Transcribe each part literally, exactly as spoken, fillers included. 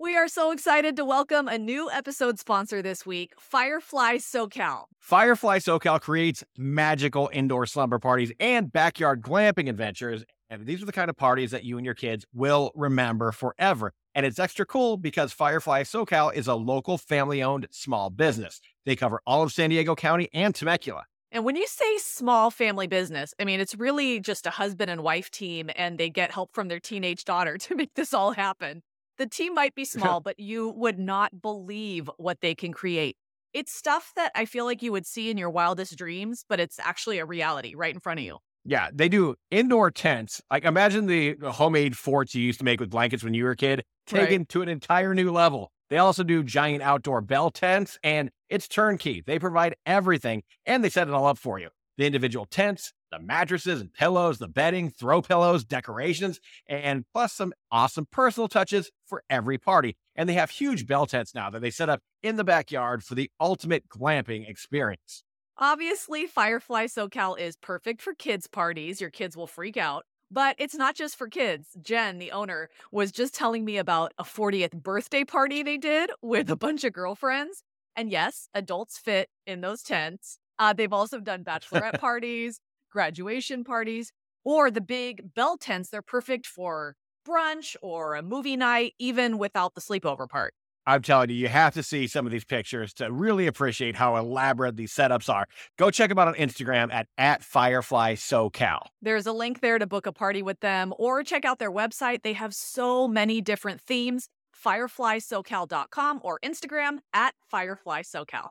We are so excited to welcome a new episode sponsor this week, Firefly SoCal. Firefly SoCal creates magical indoor slumber parties and backyard glamping adventures. And these are the kind of parties that you and your kids will remember forever. And it's extra cool because Firefly SoCal is a local family-owned small business. They cover all of San Diego County and Temecula. And when you say small family business, I mean, it's really just a husband and wife team, and they get help from their teenage daughter to make this all happen. The team might be small, but you would not believe what they can create. It's stuff that I feel like you would see in your wildest dreams, but it's actually a reality right in front of you. Yeah, they do indoor tents. Like, imagine the homemade forts you used to make with blankets when you were a kid, taken right to an entire new level. They also do giant outdoor bell tents, and it's turnkey. They provide everything, and they set it all up for you. The individual tents, the mattresses and pillows, the bedding, throw pillows, decorations, and plus some awesome personal touches for every party. And they have huge bell tents now that they set up in the backyard for the ultimate glamping experience. Obviously, Firefly SoCal is perfect for kids' parties. Your kids will freak out. But it's not just for kids. Jen, the owner, was just telling me about a fortieth birthday party they did with a bunch of girlfriends. And yes, adults fit in those tents. Uh, they've also done bachelorette parties, graduation parties, or the big bell tents. They're perfect for brunch or a movie night, even without the sleepover part. I'm telling you, you have to see some of these pictures to really appreciate how elaborate these setups are. Go check them out on Instagram at, at Firefly SoCal. There's a link there to book a party with them or check out their website. They have so many different themes, firefly socal dot com or Instagram at Firefly SoCal.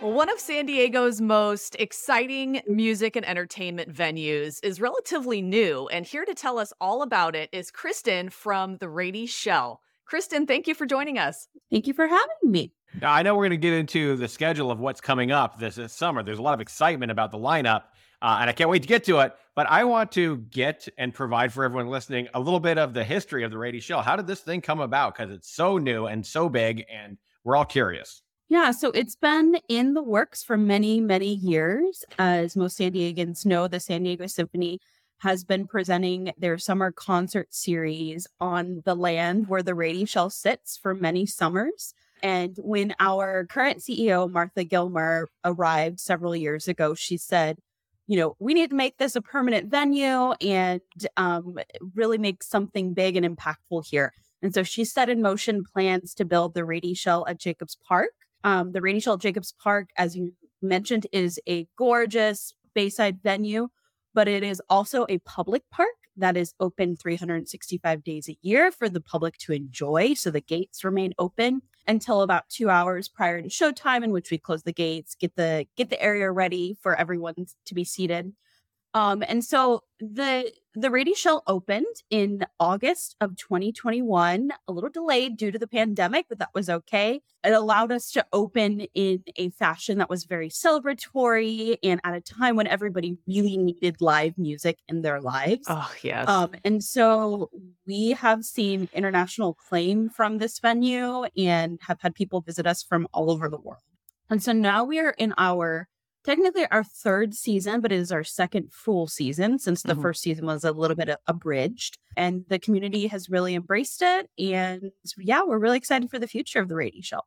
Well, one of San Diego's most exciting music and entertainment venues is relatively new, and here to tell us all about it is Kristen from the Rady Shell. Kristen, thank you for joining us. Thank you for having me. Now, I know we're going to get into the schedule of what's coming up this summer. There's a lot of excitement about the lineup, uh, and I can't wait to get to it, but I want to get and provide for everyone listening a little bit of the history of the Rady Shell. How did this thing come about? Because it's so new and so big, and we're all curious. Yeah, so it's been in the works for many, many years. As most San Diegans know, the San Diego Symphony has been presenting their summer concert series on the land where the Rady Shell sits for many summers. And when our current C E O, Martha Gilmer, arrived several years ago, she said, you know, we need to make this a permanent venue and um, really make something big and impactful here. And so she set in motion plans to build the Rady Shell at Jacobs Park. Um, the Rady Shell Jacobs Park, as you mentioned, is a gorgeous Bayside venue, but it is also a public park that is open three hundred sixty-five days a year for the public to enjoy. So the gates remain open until about two hours prior to showtime, in which we close the gates, get the get the area ready for everyone to be seated. Um, and so the the Rady Shell opened in August of twenty twenty-one, a little delayed due to the pandemic, but that was okay. It allowed us to open in a fashion that was very celebratory and at a time when everybody really needed live music in their lives. Oh, yes. Um, and so we have seen international acclaim from this venue and have had people visit us from all over the world. And so now we are in our technically our third season, but it is our second full season since the mm-hmm. first season was a little bit abridged. And the community has really embraced it. And yeah, we're really excited for the future of the Rady Shell.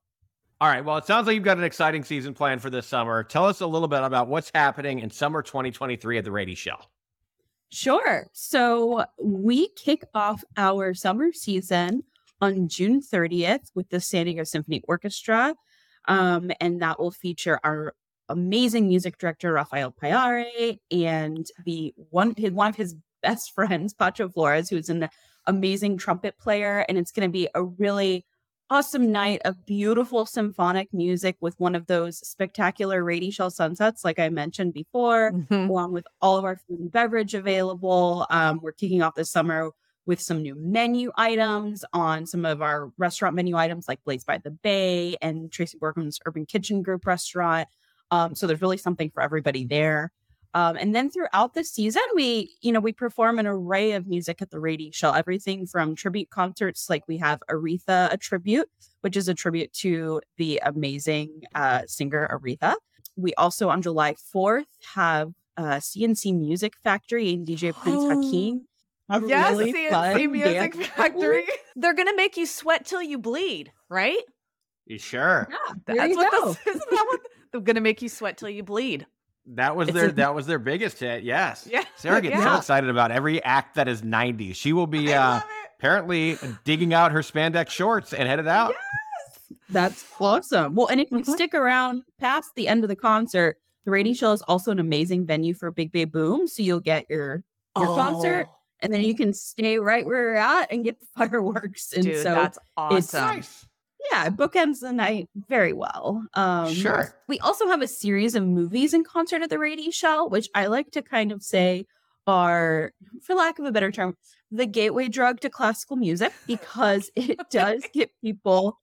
All right. Well, it sounds like you've got an exciting season planned for this summer. Tell us a little bit about what's happening in summer twenty twenty-three at the Rady Shell. Sure. So we kick off our summer season on June thirtieth with the San Diego Symphony Orchestra. Um, and that will feature our amazing music director, Rafael Payare, and the one his, one of his best friends, Pacho Flores, who's an amazing trumpet player. And it's going to be a really awesome night of beautiful symphonic music with one of those spectacular Rady Shell sunsets, like I mentioned before, mm-hmm. along with all of our food and beverage available. Um, we're kicking off this summer with some new menu items on some of our restaurant menu items like Blais by the Bay and Tracy Borkman's Urban Kitchen Group restaurant. Um, so there's really something for everybody there. Um, and then throughout the season, we, you know, we perform an array of music at the Rady Shell, everything from tribute concerts, like we have Aretha, a tribute, which is a tribute to the amazing uh, singer Aretha. We also on July fourth have uh, C and C Music Factory and D J Prince oh. Hakeem a yes, really C and C Music Factory. They're gonna make you sweat till you bleed, right? You sure? Yeah, that's what go. This is. That what they're gonna make you sweat till you bleed. That was it's their a, that was their biggest hit. Yes. Yeah. Sarah gets yeah. so excited about every act that is nineties. She will be uh, apparently digging out her spandex shorts and headed out. Yes. That's awesome. Well, and if you stick around past the end of the concert, the Rady Shell is also an amazing venue for Big Bay Boom. So you'll get your your oh. concert, and then you can stay right where you're at and get the fireworks. And Dude, so that's awesome. It's nice. Yeah, it bookends the night very well. Um, sure. We also have a series of movies in concert at the Rady Shell, which I like to kind of say are, for lack of a better term, the gateway drug to classical music, because it does get people,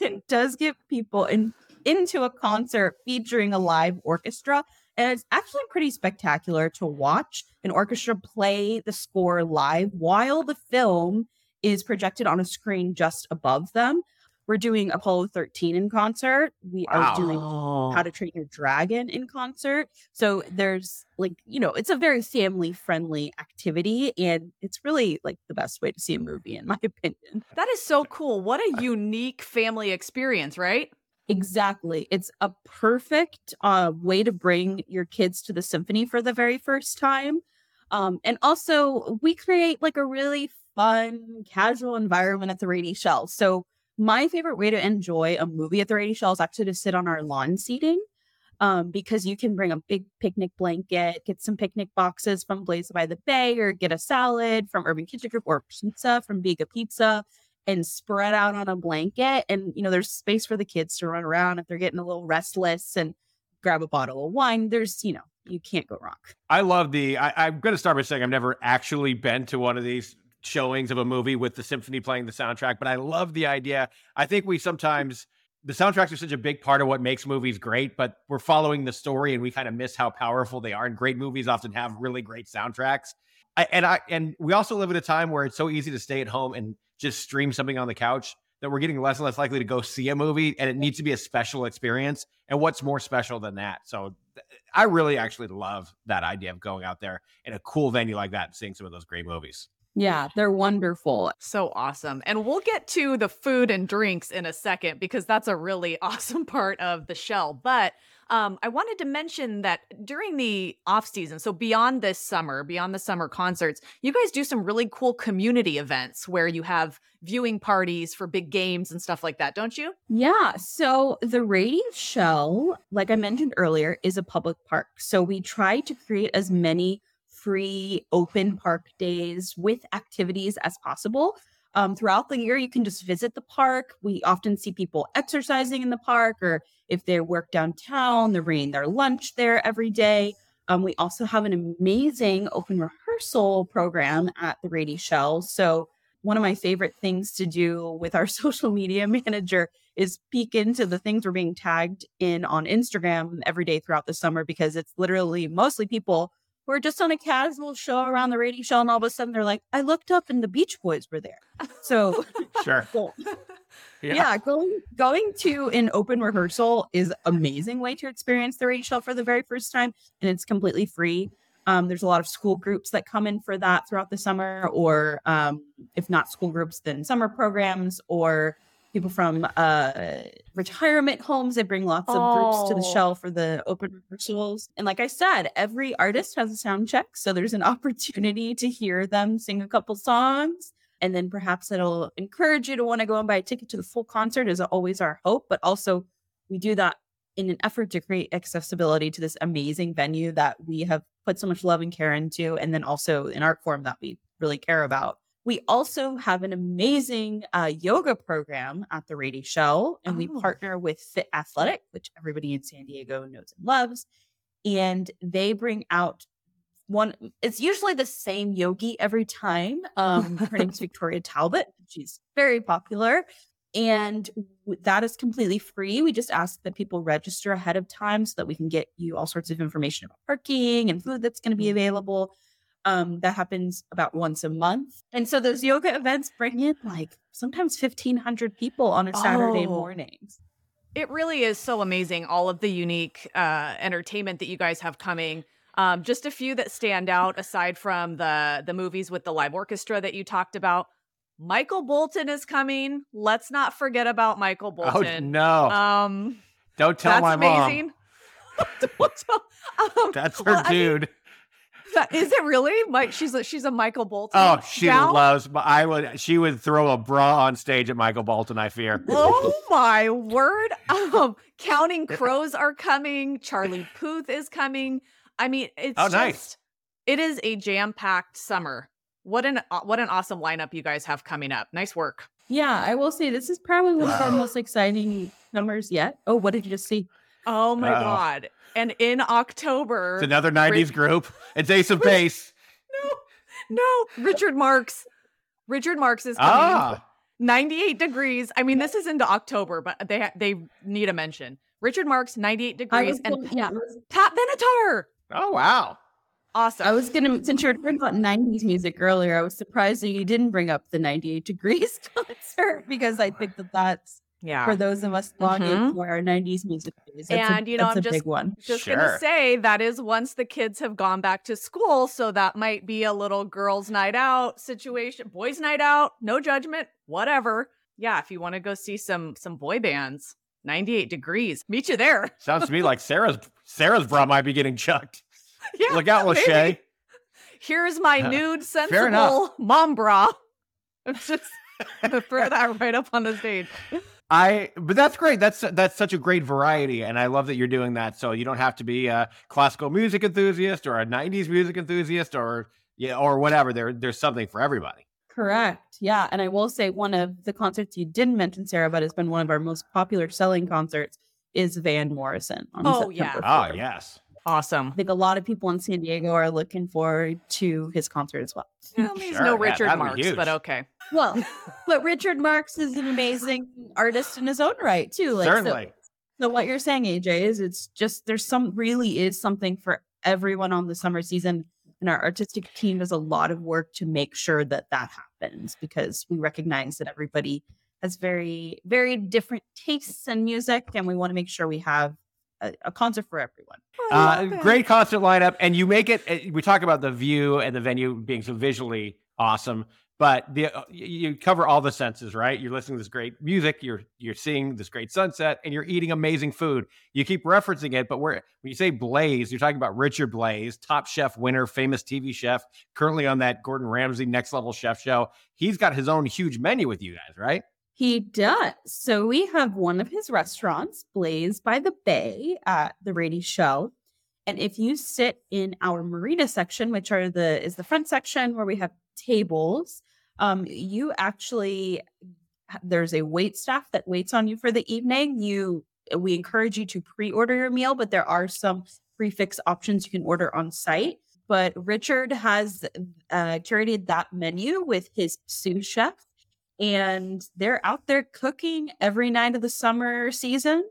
it does get people in, into a concert featuring a live orchestra. And it's actually pretty spectacular to watch an orchestra play the score live while the film is projected on a screen just above them. We're doing Apollo thirteen in concert. We wow. are doing How to Train Your Dragon in concert. So there's like, you know, it's a very family friendly activity, and it's really like the best way to see a movie, in my opinion. That is so cool. What a unique family experience, right? Exactly. It's a perfect uh, way to bring your kids to the symphony for the very first time. Um, and also we create like a really fun, casual environment at the Rady Shell. So my favorite way to enjoy a movie at the Rady Shell is actually to sit on our lawn seating, um, because you can bring a big picnic blanket, get some picnic boxes from Blais by the Bay, or get a salad from Urban Kitchen Group, or pizza from Biga Pizza, and spread out on a blanket. And, you know, there's space for the kids to run around if they're getting a little restless, and grab a bottle of wine. There's, you know, you can't go wrong. I love the, I, I'm going to start by saying I've never actually been to one of these showings of a movie with the symphony playing the soundtrack, but I love the idea. I think we sometimes, the soundtracks are such a big part of what makes movies great, but we're following the story and we kind of miss how powerful they are. And great movies often have really great soundtracks. I, and I and we also live at a time where it's so easy to stay at home and just stream something on the couch that we're getting less and less likely to go see a movie, and it needs to be a special experience. And what's more special than that? So th- I really actually love that idea of going out there in a cool venue like that and seeing some of those great movies. Yeah, they're wonderful. So awesome. And we'll get to the food and drinks in a second, because that's a really awesome part of the Shell. But um, I wanted to mention that during the off season, so beyond this summer, beyond the summer concerts, you guys do some really cool community events where you have viewing parties for big games and stuff like that, don't you? Yeah. So the Rady Shell, like I mentioned earlier, is a public park. So we try to create as many free open park days with activities as possible. Um, throughout the year, you can just visit the park. We often see people exercising in the park, or if they work downtown, they're bringing their lunch there every day. Um, we also have an amazing open rehearsal program at the Rady Shell. So one of my favorite things to do with our social media manager is peek into the things we're being tagged in on Instagram every day throughout the summer, because it's literally mostly people we're just on a casual show around the Rady Shell, and all of a sudden they're like, I looked up and the Beach Boys were there. So sure. Cool. Yeah. yeah, going going to an open rehearsal is an amazing way to experience the Rady Shell for the very first time, and it's completely free. Um, there's a lot of school groups that come in for that throughout the summer, or um, if not school groups, then summer programs, or people from uh, retirement homes. They bring lots of oh. groups to the Shell for the open rehearsals. And like I said, every artist has a sound check. So there's an opportunity to hear them sing a couple songs. And then perhaps it'll encourage you to want to go and buy a ticket to the full concert, is always our hope. But also we do that in an effort to create accessibility to this amazing venue that we have put so much love and care into. And then also an art form that we really care about. We also have an amazing uh, yoga program at the Rady Shell, and oh. we partner with Fit Athletic, which everybody in San Diego knows and loves. And they bring out one, it's usually the same yogi every time. Um, her name's Victoria Talbot. She's very popular, and that is completely free. We just ask that people register ahead of time so that we can get you all sorts of information about parking and food that's going to be available. Um, that happens about once a month. And so those yoga events bring in like sometimes fifteen hundred people on a Saturday oh. morning. It really is so amazing, all of the unique uh, entertainment that you guys have coming. Um, just a few that stand out aside from the the movies with the live orchestra that you talked about. Michael Bolton is coming. Let's not forget about Michael Bolton. Oh, no. Um, Don't tell that's my amazing. Mom. Don't tell, um, that's her well, dude. I mean, that, is it really? Mike, she's a, she's a Michael Bolton. Oh, she gal? loves. I would. She would throw a bra on stage at Michael Bolton, I fear. Oh my word! Um, Counting Crows are coming. Charlie Puth is coming. I mean, it's oh, just nice. It is a jam-packed summer. What an what an awesome lineup you guys have coming up. Nice work. Yeah, I will say this is probably one of our most exciting numbers yet. Oh, what did you just see? Oh my Uh-oh. God. And in October, it's another nineties Rich- group. It's Ace of Base. No, no. Richard Marx. Richard Marx is coming. Ah. ninety-eight Degrees. I mean, this is into October, but they ha- they need a mention. Richard Marx, ninety-eight Degrees, and going, yeah. Pat Benatar. Oh, wow. Awesome. I was going to, since you were talking about nineties music earlier, I was surprised that you didn't bring up the ninety-eight Degrees concert, because I think that that's, yeah. for those of us longing mm-hmm. for our nineties music days. And, a, you know, I'm just, just sure. going to say that is once the kids have gone back to school. So that might be a little girls' night out situation, boys' night out, no judgment, whatever. Yeah, if you want to go see some some boy bands, ninety-eight Degrees, meet you there. Sounds to me like Sarah's Sarah's bra might be getting chucked. Yeah, look out, Lachey. Here's my uh, nude, sensible mom bra. I'm just going to throw that right up on the stage. I, but that's great. That's that's such a great variety, and I love that you're doing that. So you don't have to be a classical music enthusiast or a nineties music enthusiast or yeah or whatever. There there's something for everybody. Correct. Yeah, and I will say one of the concerts you didn't mention, Sarah, but has been one of our most popular selling concerts is Van Morrison. On oh September yeah. fourth. Oh yes. Awesome. I think a lot of people in San Diego are looking forward to his concert as well. Well, there's sure, no Richard yeah, Marx, but okay. Well, but Richard Marx is an amazing artist in his own right, too. Like, certainly. So, so what you're saying, A J, is it's just there's some really is something for everyone on the summer season. And our artistic team does a lot of work to make sure that that happens, because we recognize that everybody has very, very different tastes in music. And we want to make sure we have a concert for everyone. Uh, great concert lineup. And you make it, we talk about the view and the venue being so visually awesome, but the, you cover all the senses, right? You're listening to this great music. You're, you're seeing this great sunset, and you're eating amazing food. You keep referencing it, but where, when you say Blais, you're talking about Richard Blais, Top Chef winner, famous T V chef, currently on that Gordon Ramsay Next Level Chef show. He's got his own huge menu with you guys, right? He does. So we have one of his restaurants, Blais by the Bay, at the Rady Shell. And if you sit in our marina section, which are the is the front section where we have tables, um, you actually there's a wait staff that waits on you for the evening. You we encourage you to pre-order your meal, but there are some prefix options you can order on site. But Richard has uh, curated that menu with his sous chef. And they're out there cooking every night of the summer season.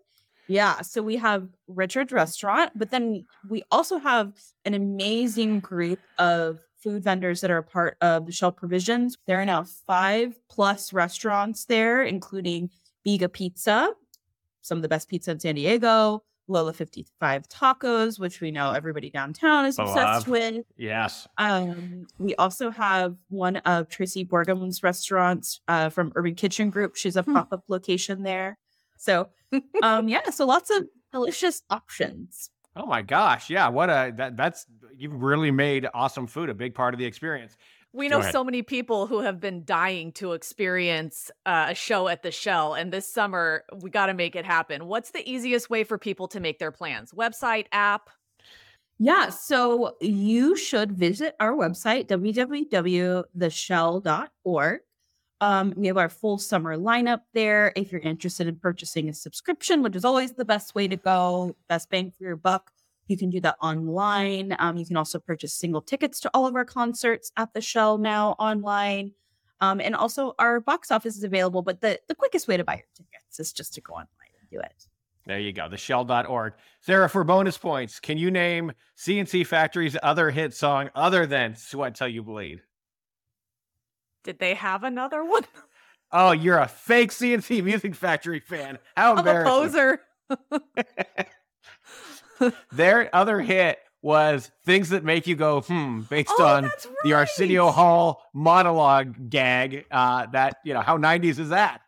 Yeah, so we have Richard's restaurant, but then we also have an amazing group of food vendors that are a part of the Shell Provisions. There are now five plus restaurants there, including Biga Pizza, some of the best pizza in San Diego, Lola fifty-five tacos, which we know everybody downtown is obsessed with. Yes. Um, we also have one of Tracy Borgham's restaurants uh, from Urban Kitchen Group. She's a hmm. pop-up location there. So, um, yeah, so lots of delicious options. Oh my gosh. Yeah. What a, that, that's, you've really made awesome food a big part of the experience. We know so many people who have been dying to experience uh, a show at the Shell, and this summer we got to make it happen. What's the easiest way for people to make their plans? Website, app? Yeah, so you should visit our website, w w w dot the shell dot org. Um, we have our full summer lineup there. If you're interested in purchasing a subscription, which is always the best way to go, best bang for your buck, you can do that online. Um, you can also purchase single tickets to all of our concerts at the Shell now online. Um, and also our box office is available. But the, the quickest way to buy your tickets is just to go online and do it. There you go. the shell dot org. Sarah, for bonus points, can you name C and C Factory's other hit song other than Sweat Till You Bleed? Did they have another one? Oh, you're a fake C and C Music Factory fan. How embarrassing. I'm a poser. Their other hit was things that make you go, hmm, based oh, on right. the Arsenio Hall monologue gag. Uh, that, you know, how nineties is that?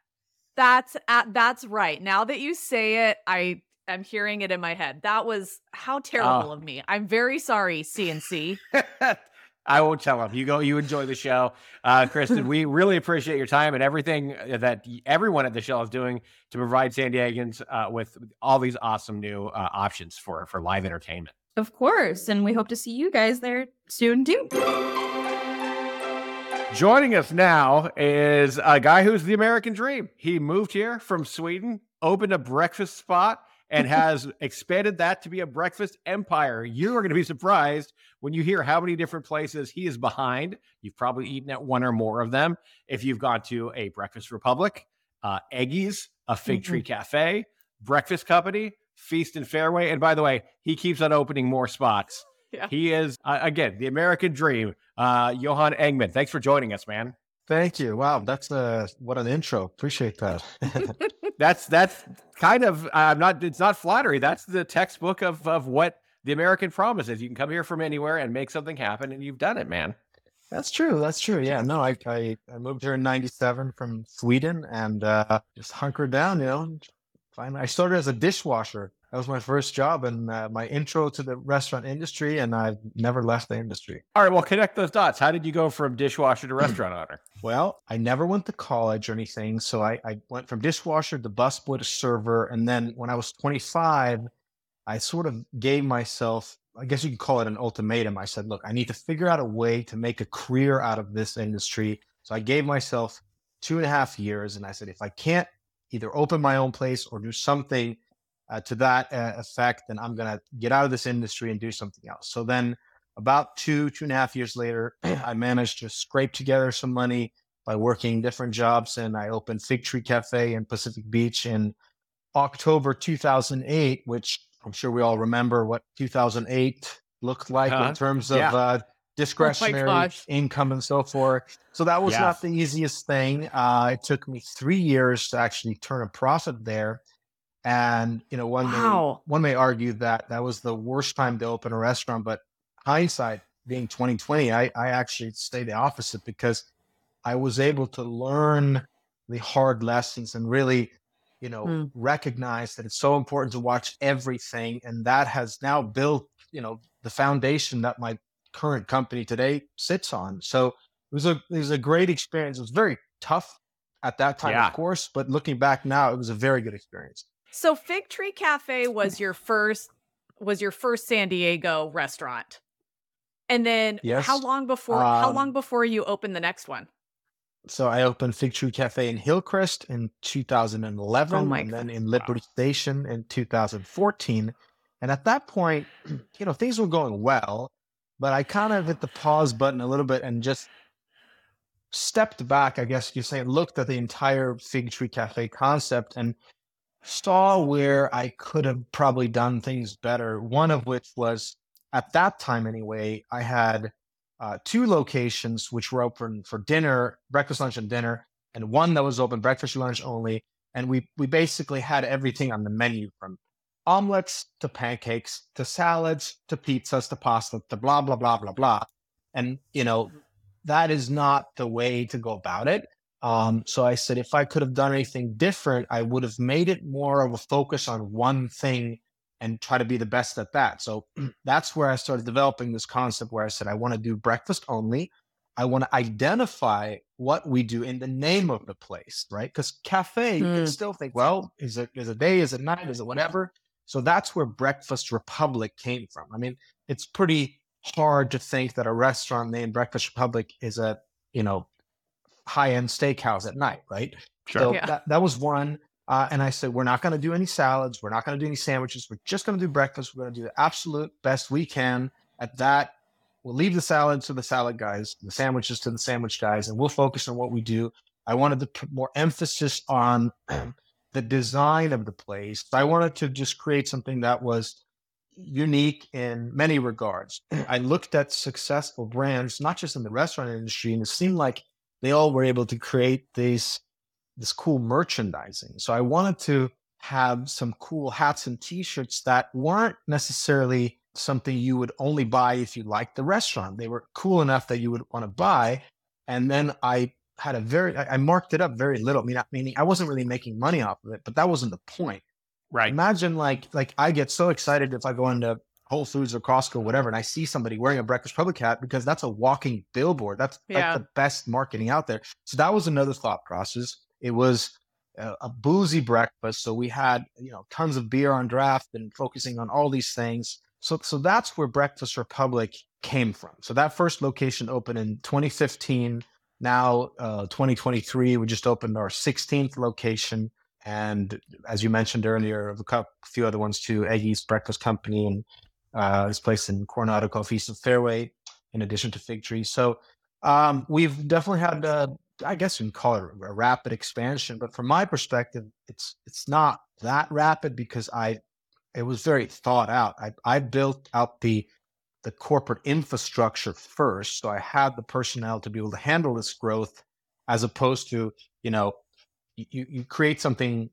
That's uh, that's right. Now that you say it, I am hearing it in my head. That was how terrible uh, of me. I'm very sorry, C N C. I won't tell him. You go, you enjoy the show. Uh, Kristen, we really appreciate your time and everything that everyone at the Shell is doing to provide San Diegans uh, with all these awesome new uh, options for, for live entertainment. Of course. And we hope to see you guys there soon too. Joining us now is a guy who's the American dream. He moved here from Sweden, opened a breakfast spot, and has expanded that to be a breakfast empire. You are going to be surprised when you hear how many different places he is behind. You've probably eaten at one or more of them. If you've gone to a Breakfast Republic, uh, Eggies, a Fig Tree Cafe, Breakfast Company, Feast and Fairway. And by the way, he keeps on opening more spots. Yeah. He is, uh, again, the American dream. Uh, Johan Engman, thanks for joining us, man. Thank you. Wow, that's uh, what an intro. Appreciate that. That's that's kind of I'm uh, not. It's not flattery. That's the textbook of of what the American promise is. You can come here from anywhere and make something happen, and you've done it, man. That's true. That's true. Yeah. No, I I, I moved here in ninety-seven from Sweden, and uh, just hunkered down. You know, finally, I started as a dishwasher. That was my first job and uh, my intro to the restaurant industry, and I've never left the industry. All right, well, connect those dots. How did you go from dishwasher to restaurant owner? Well, I never went to college or anything, so I, I went from dishwasher to busboy to server, and then when I was twenty-five, I sort of gave myself, I guess you could call it an ultimatum. I said, look, I need to figure out a way to make a career out of this industry. So I gave myself two and a half years, and I said, if I can't either open my own place or do something Uh, to that uh, effect, then I'm going to get out of this industry and do something else. So then about two, two and a half years later, I managed to scrape together some money by working different jobs. And I opened Fig Tree Cafe in Pacific Beach in October two thousand eight, which I'm sure we all remember what two thousand eight looked like huh? in terms of yeah. uh, discretionary oh income and so forth. So that was yeah. not the easiest thing. Uh, it took me three years to actually turn a profit there. And, you know, one, wow. may, one may argue that that was the worst time to open a restaurant, but hindsight being twenty twenty, I, I actually stayed the opposite because I was able to learn the hard lessons and really, you know, mm. recognize that it's so important to watch everything. And that has now built, you know, the foundation that my current company today sits on. So it was a, it was a great experience. It was very tough at that time, yeah. of course, but looking back now, it was a very good experience. So Fig Tree Cafe was your first was your first San Diego restaurant. And then yes. how long before um, how long before you opened the next one? So I opened Fig Tree Cafe in Hillcrest in two thousand eleven oh and God. then in Liberty wow. Station in two thousand fourteen. And at that point, you know, things were going well, but I kind of hit the pause button a little bit and just stepped back, I guess you say, looked at the entire Fig Tree Cafe concept and saw where I could have probably done things better. One of which was, at that time anyway, I had uh, two locations which were open for dinner, breakfast, lunch, and dinner, and one that was open breakfast, lunch only. And we we basically had everything on the menu from omelets to pancakes to salads to pizzas to pasta to blah, blah, blah, blah, blah. And, you know, that is not the way to go about it. Um, so I said, if I could have done anything different, I would have made it more of a focus on one thing and try to be the best at that. So that's where I started developing this concept where I said, I want to do breakfast only. I want to identify what we do in the name of the place, right? Because cafe, mm. you can still think, well, is it is it day, is it night, is it whatever? So that's where Breakfast Republic came from. I mean, it's pretty hard to think that a restaurant named Breakfast Republic is a, you know, high-end steakhouse at night, right? Sure. So yeah. that, that was one. Uh, and I said, we're not going to do any salads. We're not going to do any sandwiches. We're just going to do breakfast. We're going to do the absolute best we can at that. We'll leave the salads to the salad guys, the sandwiches to the sandwich guys, and we'll focus on what we do. I wanted to put more emphasis on the design of the place. I wanted to just create something that was unique in many regards. I looked at successful brands, not just in the restaurant industry, and it seemed like they all were able to create these, this cool merchandising. So I wanted to have some cool hats and t-shirts that weren't necessarily something you would only buy if you liked the restaurant. They were cool enough that you would want to buy. And then I had a very, I marked it up very little. I mean, I mean, I wasn't really making money off of it, but that wasn't the point. Right. Imagine like, like I get so excited if I go into Whole Foods or Costco or whatever, and I see somebody wearing a Breakfast Republic hat, because that's a walking billboard. That's yeah. like the best marketing out there. So that was another thought process. It was a, a boozy breakfast. So we had, you know, tons of beer on draft and focusing on all these things. So, so that's where Breakfast Republic came from. So that first location opened in twenty fifteen. Now, uh, twenty twenty-three, we just opened our sixteenth location. And as you mentioned earlier, a few other ones too, Eggies, Breakfast Company, and uh, this place in Coronado called Feast and Fairway, in addition to Fig Tree. So um, we've definitely had, uh, I guess we can call it a rapid expansion. But from my perspective, it's it's not that rapid, because I... it was very thought out. I, I built out the the corporate infrastructure first, so I had the personnel to be able to handle this growth, as opposed to, you know, you, you create something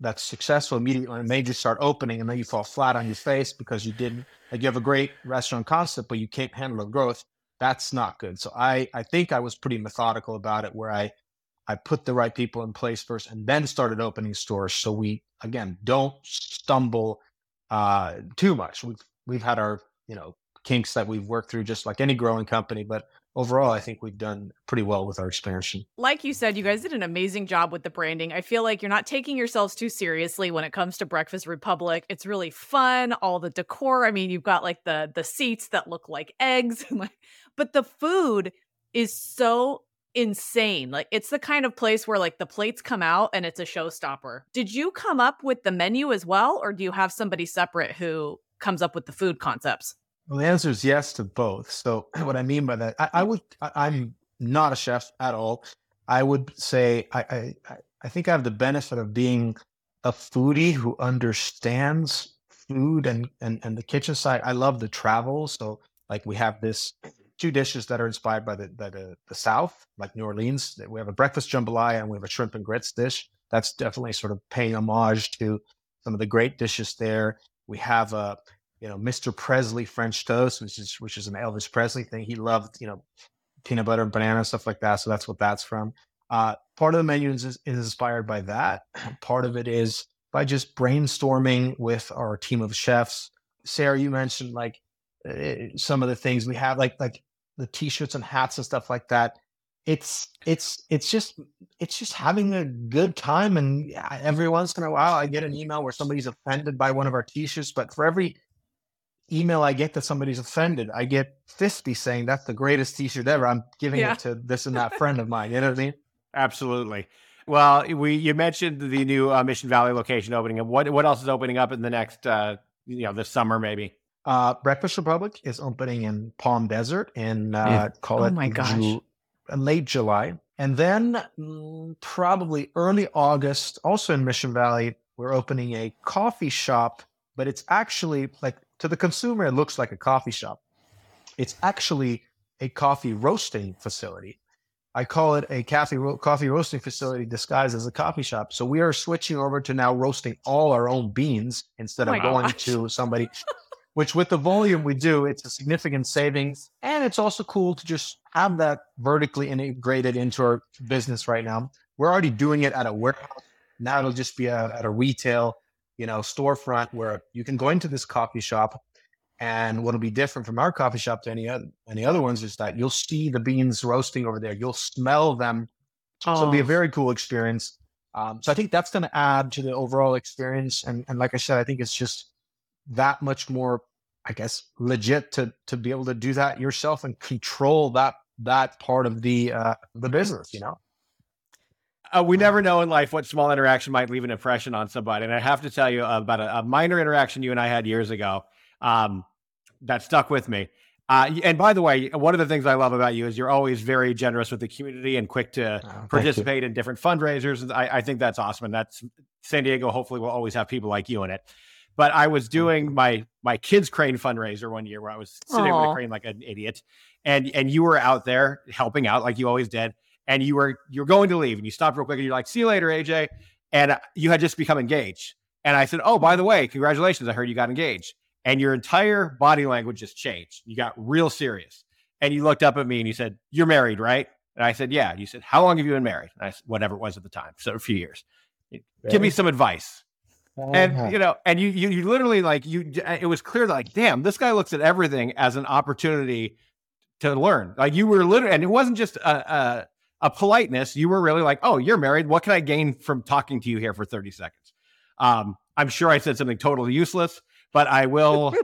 that's successful immediately when it may just start opening, and then you fall flat on your face because you didn't, like you have a great restaurant concept, but you can't handle the growth. That's not good. So I, I think I was pretty methodical about it, where I, I put the right people in place first and then started opening stores. So we, again, don't stumble uh too much. We've we've had our you know kinks that we've worked through, just like any growing company, but overall I think we've done pretty well with our expansion. Like you said, you guys did an amazing job with the branding. I feel like you're not taking yourselves too seriously when it comes to Breakfast Republic. It's really fun, all the decor. I mean, you've got like the the seats that look like eggs but the food is so insane. Like, it's the kind of place where like the plates come out and it's a showstopper. Did you come up with the menu as well, or do you have somebody separate who comes up with the food concepts? Well, the answer is yes to both. So what I mean by that, I, I would, I, I'm not a chef at all. I would say I, I, I think I have the benefit of being a foodie who understands food and, and, and the kitchen side. I love the travel. So like we have this two dishes that are inspired by the, by the the South, like New Orleans. We have a breakfast jambalaya and we have a shrimp and grits dish. That's definitely sort of paying homage to some of the great dishes there. We have a, you know, Mister Presley French toast, which is which is an Elvis Presley thing. He loved, you know, peanut butter and banana, stuff like that. So that's what that's from. Uh, part of the menu is, is inspired by that. Part of it is by just brainstorming with our team of chefs. Sarah, you mentioned like some of the things we have, like like the t-shirts and hats and stuff like that. It's it's it's just it's just having a good time. And every once in a while, I get an email where somebody's offended by one of our t-shirts. But for every email I get that somebody's offended, I get fifty saying that's the greatest t-shirt ever. I'm giving yeah. it to this and that friend of mine. You know what I mean? Absolutely. Well, we you mentioned the new uh, Mission Valley location opening. And what what else is opening up in the next uh, you know this summer maybe? Uh, Breakfast Republic is opening in Palm Desert in uh, mm. call oh it my gosh. Ju- late July, and then mm, probably early August, also in Mission Valley, we're opening a coffee shop. But it's actually, like, to the consumer, it looks like a coffee shop. It's actually a coffee roasting facility. I call it a coffee ro- coffee roasting facility disguised as a coffee shop. So we are switching over to now roasting all our own beans instead oh of going gosh. to somebody. Which, with the volume we do, it's a significant savings. And it's also cool to just have that vertically integrated into our business right now. We're already doing it at a warehouse. Now it'll just be a, at a retail, you know, storefront where you can go into this coffee shop. And what'll be different from our coffee shop to any other, any other ones is that you'll see the beans roasting over there. You'll smell them. Oh. So it'll be a very cool experience. Um, so I think that's going to add to the overall experience. And, and like I said, I think it's just that much more, I guess, legit to to be able to do that yourself and control that that part of the uh, the business, you know? Uh, we never know in life what small interaction might leave an impression on somebody. And I have to tell you about a, a minor interaction you and I had years ago um, that stuck with me. Uh, and by the way, one of the things I love about you is you're always very generous with the community and quick to oh, participate in different fundraisers. And I, I think that's awesome. And that's San Diego. Hopefully we'll always have people like you in it. But I was doing my my kids' crane fundraiser one year where I was sitting Aww. with a crane like an idiot. And and you were out there helping out like you always did. And you were you were going to leave. And you stopped real quick and you're like, see you later, A J. And you had just become engaged. And I said, oh, by the way, congratulations. I heard you got engaged. and your entire body language just changed. You got real serious. And you looked up at me and you said, "You're married, right?" And I said, "Yeah." And you said, "How long have you been married?" And I said, whatever it was at the time. So a few years. Very "Give me some advice." Uh-huh. And, you know, and you, you, you literally like you, it was clear that like, damn, this guy looks at everything as an opportunity to learn. Like you were literally, and it wasn't just a, a, a politeness. You were really like, "Oh, you're married. What can I gain from talking to you here for thirty seconds? Um, I'm sure I said something totally useless, but I will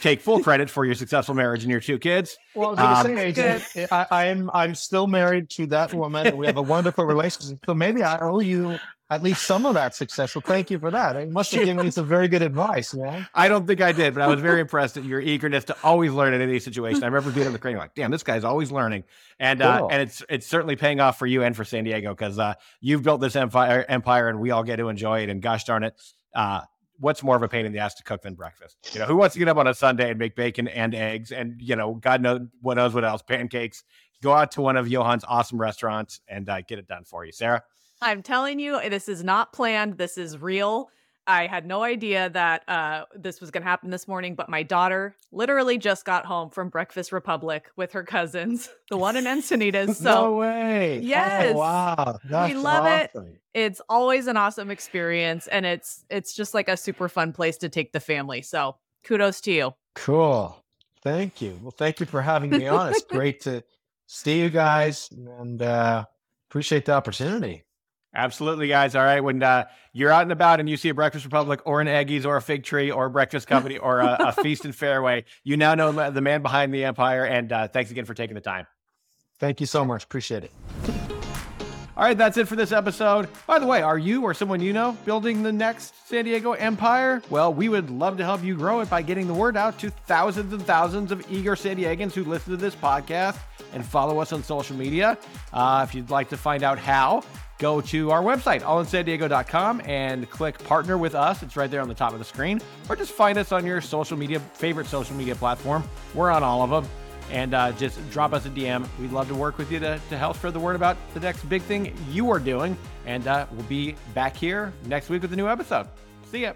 take full credit for your successful marriage and your two kids. Well, I was um, going to say, I, I am, I'm still married to that woman and we have a wonderful relationship. So maybe I owe you at least some of that success. Well, thank you for that. It must have given me some very good advice, man. I don't think I did, but I was very impressed at your eagerness to always learn in any situation. I remember being in the crane like, damn, this guy's always learning. And cool. uh, and it's it's certainly paying off for you and for San Diego because uh, you've built this empire, empire and we all get to enjoy it. And gosh darn it, uh, what's more of a pain in the ass to cook than breakfast? You know, who wants to get up on a Sunday and make bacon and eggs and, you know, God knows what knows what else, pancakes, go out to one of Johan's awesome restaurants and uh, get it done for you. Sarah? I'm telling you, this is not planned. This is real. I had no idea that uh, this was going to happen this morning, but my daughter literally just got home from Breakfast Republic with her cousins, the one in Encinitas. So, no way. Yes. Oh, wow. That's we love awesome. It. It's always an awesome experience. And it's, it's just like a super fun place to take the family. So kudos to you. Cool. Thank you. Well, thank you for having me on. It's great to see you guys and uh, appreciate the opportunity. Absolutely, guys. All right. When uh, you're out and about and you see a Breakfast Republic or an Eggies or a Fig Tree or a Breakfast Company or a, a Feast and Fairway, you now know the man behind the empire. And uh, thanks again for taking the time. Thank you so much. Appreciate it. All right. That's it for this episode. By the way, are you or someone you know building the next San Diego empire? Well, we would love to help you grow it by getting the word out to thousands and thousands of eager San Diegans who listen to this podcast and follow us on social media. Uh, if you'd like to find out how, go to our website, all in san diego dot com, and click Partner with Us. It's right there on the top of the screen. Or just find us on your social media, favorite social media platform. We're on all of them. And uh, just drop us a D M. We'd love to work with you to, to help spread the word about the next big thing you are doing. And uh, we'll be back here next week with a new episode. See ya.